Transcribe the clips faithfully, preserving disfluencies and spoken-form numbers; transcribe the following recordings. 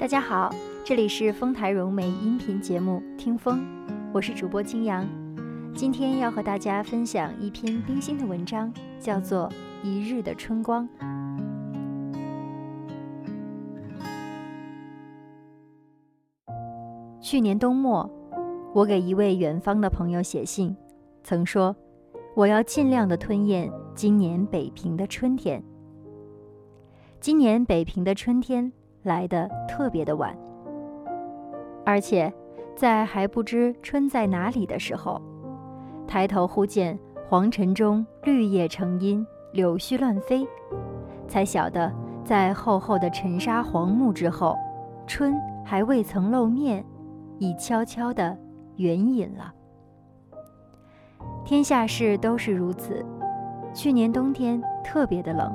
大家好，这里是丰台融媒音频节目听风，我是主播金阳。今天要和大家分享一篇冰心的文章，叫做《一日的春光》。去年冬末，我给一位远方的朋友写信，曾说我要尽量地吞咽今年北平的春天。今年北平的春天来得特别的晚，而且在还不知春在哪里的时候，抬头忽见黄尘中绿叶成荫，柳絮乱飞，才晓得在厚厚的尘沙黄幕之后，春还未曾露面，已悄悄地远隐了。天下事都是如此，去年冬天特别的冷，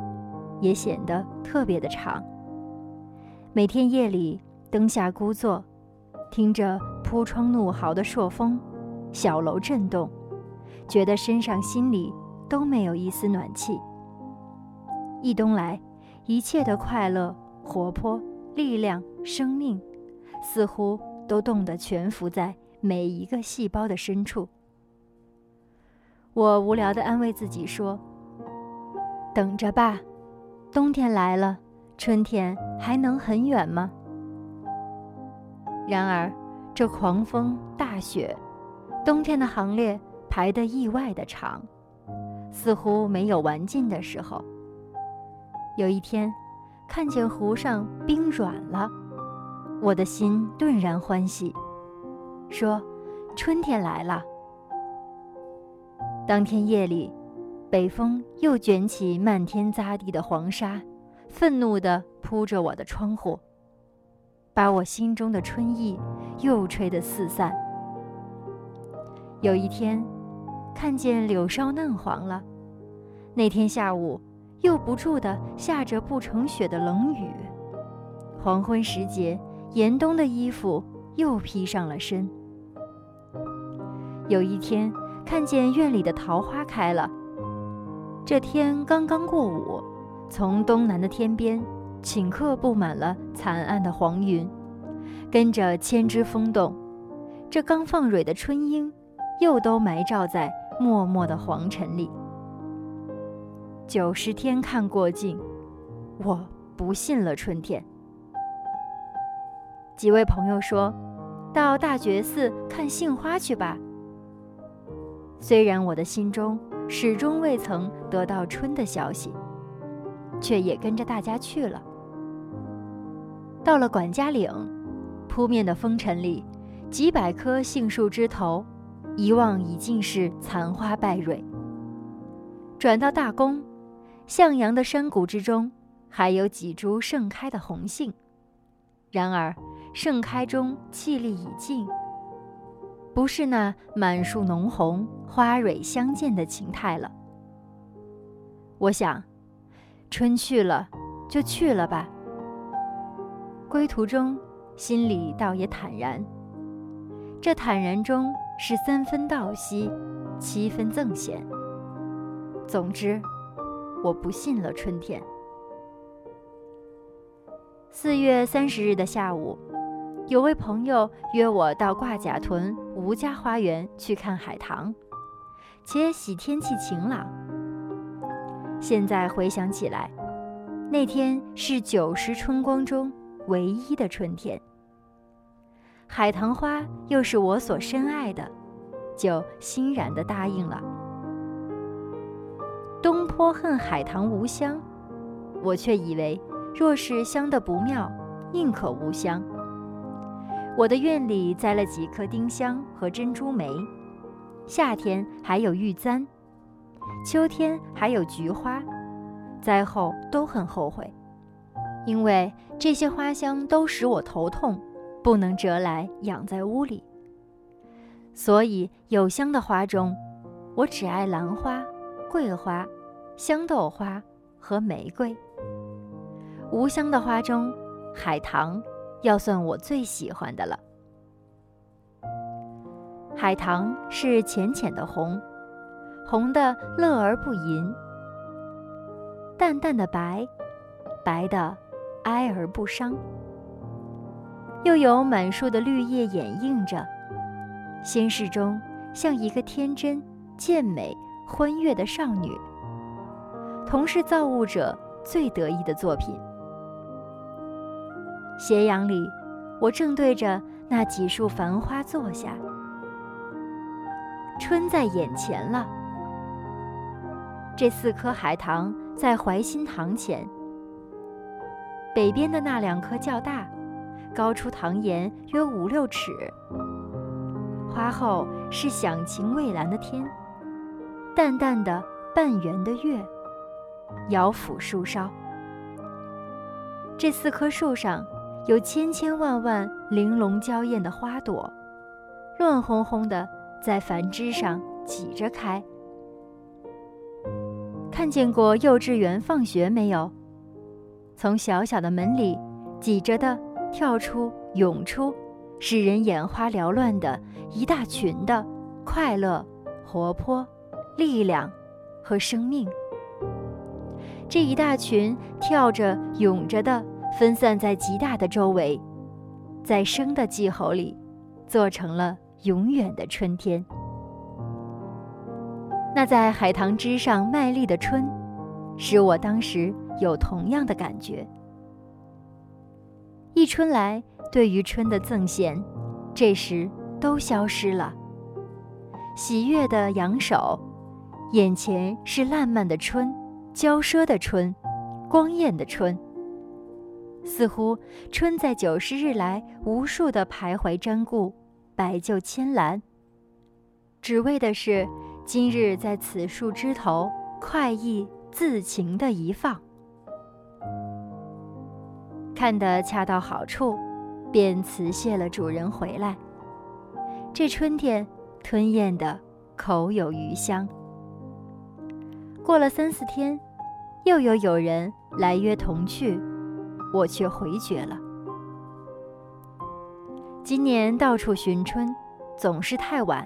也显得特别的长。每天夜里灯下孤坐，听着扑窗怒嚎的朔风，小楼震动，觉得身上心里都没有一丝暖气。一冬来，一切的快乐、活泼、力量、生命，似乎都冻得蜷伏在每一个细胞的深处。我无聊地安慰自己说，等着吧，冬天来了，春天还能很远吗？然而这狂风大雪，冬天的行列排得意外的长，似乎没有完尽的时候。有一天看见湖上冰软了，我的心顿然欢喜，说春天来了。当天夜里，北风又卷起漫天匝地的黄沙，愤怒地扑着我的窗户，把我心中的春意又吹得四散。有一天看见柳梢嫩黄了，那天下午又不住地下着不成雪的冷雨，黄昏时节严冬的衣服又披上了身。有一天看见院里的桃花开了，这天刚刚过午，从东南的天边顷刻布满了惨暗的黄云，跟着千枝风动，这刚放蕊的春樱又都埋罩在默默的黄尘里。九十天看过尽，我不信了春天。几位朋友说，到大觉寺看杏花去吧。虽然我的心中始终未曾得到春的消息，却也跟着大家去了。到了管家岭，扑面的风尘里，几百棵杏树枝头一望已尽是残花败蕊。转到大宫，向阳的山谷之中还有几株盛开的红杏，然而盛开中气力已尽，不是那满树浓红花蕊相间的情态了。我想春去了就去了吧。归途中心里倒也坦然，这坦然中是三分道兮七分赠闲。总之我不信了春天。四月三十日的下午，有位朋友约我到挂甲屯吴家花园去看海棠，且喜天气晴朗。现在回想起来，那天是九十春光中唯一的春天。海棠花又是我所深爱的，就欣然地答应了。东坡恨海棠无香，我却以为若是香得不妙，宁可无香。我的院里栽了几颗丁香和珍珠梅，夏天还有玉簪，秋天还有菊花，栽后都很后悔，因为这些花香都使我头痛，不能折来养在屋里。所以有香的花中，我只爱兰花、桂花、香豆花和玫瑰。无香的花中，海棠要算我最喜欢的了。海棠是浅浅的红，红的乐而不淫，淡淡的白，白的哀而不伤。又有满树的绿叶掩映着。仙室中像一个天真、健美、欢悦的少女，同是造物者最得意的作品。斜阳里，我正对着那几束繁花坐下，春在眼前了。这四颗海棠在怀心堂前，北边的那两颗较大，高出堂檐约五六尺，花后是响晴蔚蓝的天，淡淡的半圆的月，摇抚树梢。这四棵树上有千千万万玲珑娇艳的花朵，乱哄哄的在繁枝上挤着开。看见过幼稚园放学没有？从小小的门里挤着的跳出涌出，使人眼花缭乱的一大群的快乐、活泼、力量和生命。这一大群跳着涌着的分散在极大的周围，在生的季候里做成了永远的春天。那在海棠枝上卖力的春，使我当时有同样的感觉。一春来，对于春的赠嫌这时都消失了，喜悦的扬手，眼前是烂漫的春，骄奢的春，光艳的春。似乎春在九十日来无数的徘徊瞻顾，百就千澜，只为的是今日在此树枝头快意自情的一放。看得恰到好处，便辞谢了主人回来。这春天吞咽的口有余香。过了三四天，又有友人来约同去，我却回绝了。今年到处寻春，总是太晚。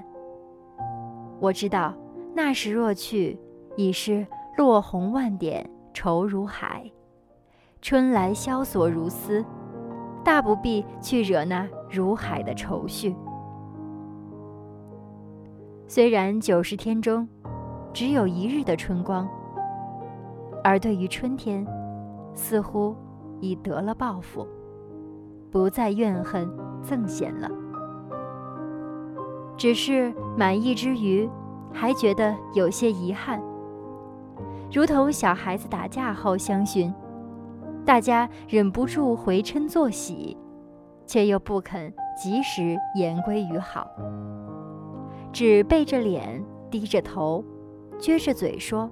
我知道那时若去，已是落红万点，愁如海，春来萧索如丝，大不必去惹那如海的愁绪。虽然九十天中只有一日的春光，而对于春天，似乎已得了报复，不再怨恨憎嫌了。只是满意之余，还觉得有些遗憾，如同小孩子打架后相寻，大家忍不住回嗔作喜，却又不肯及时言归于好，只背着脸，低着头，撅着嘴说：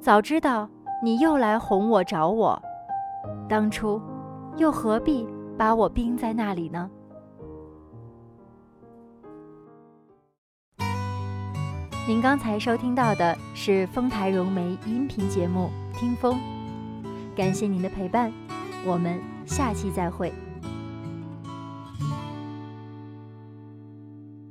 早知道你又来哄我找我，当初又何必把我冰在那里呢？您刚才收听到的是丰台融媒音频节目《听风》，感谢您的陪伴，我们下期再会。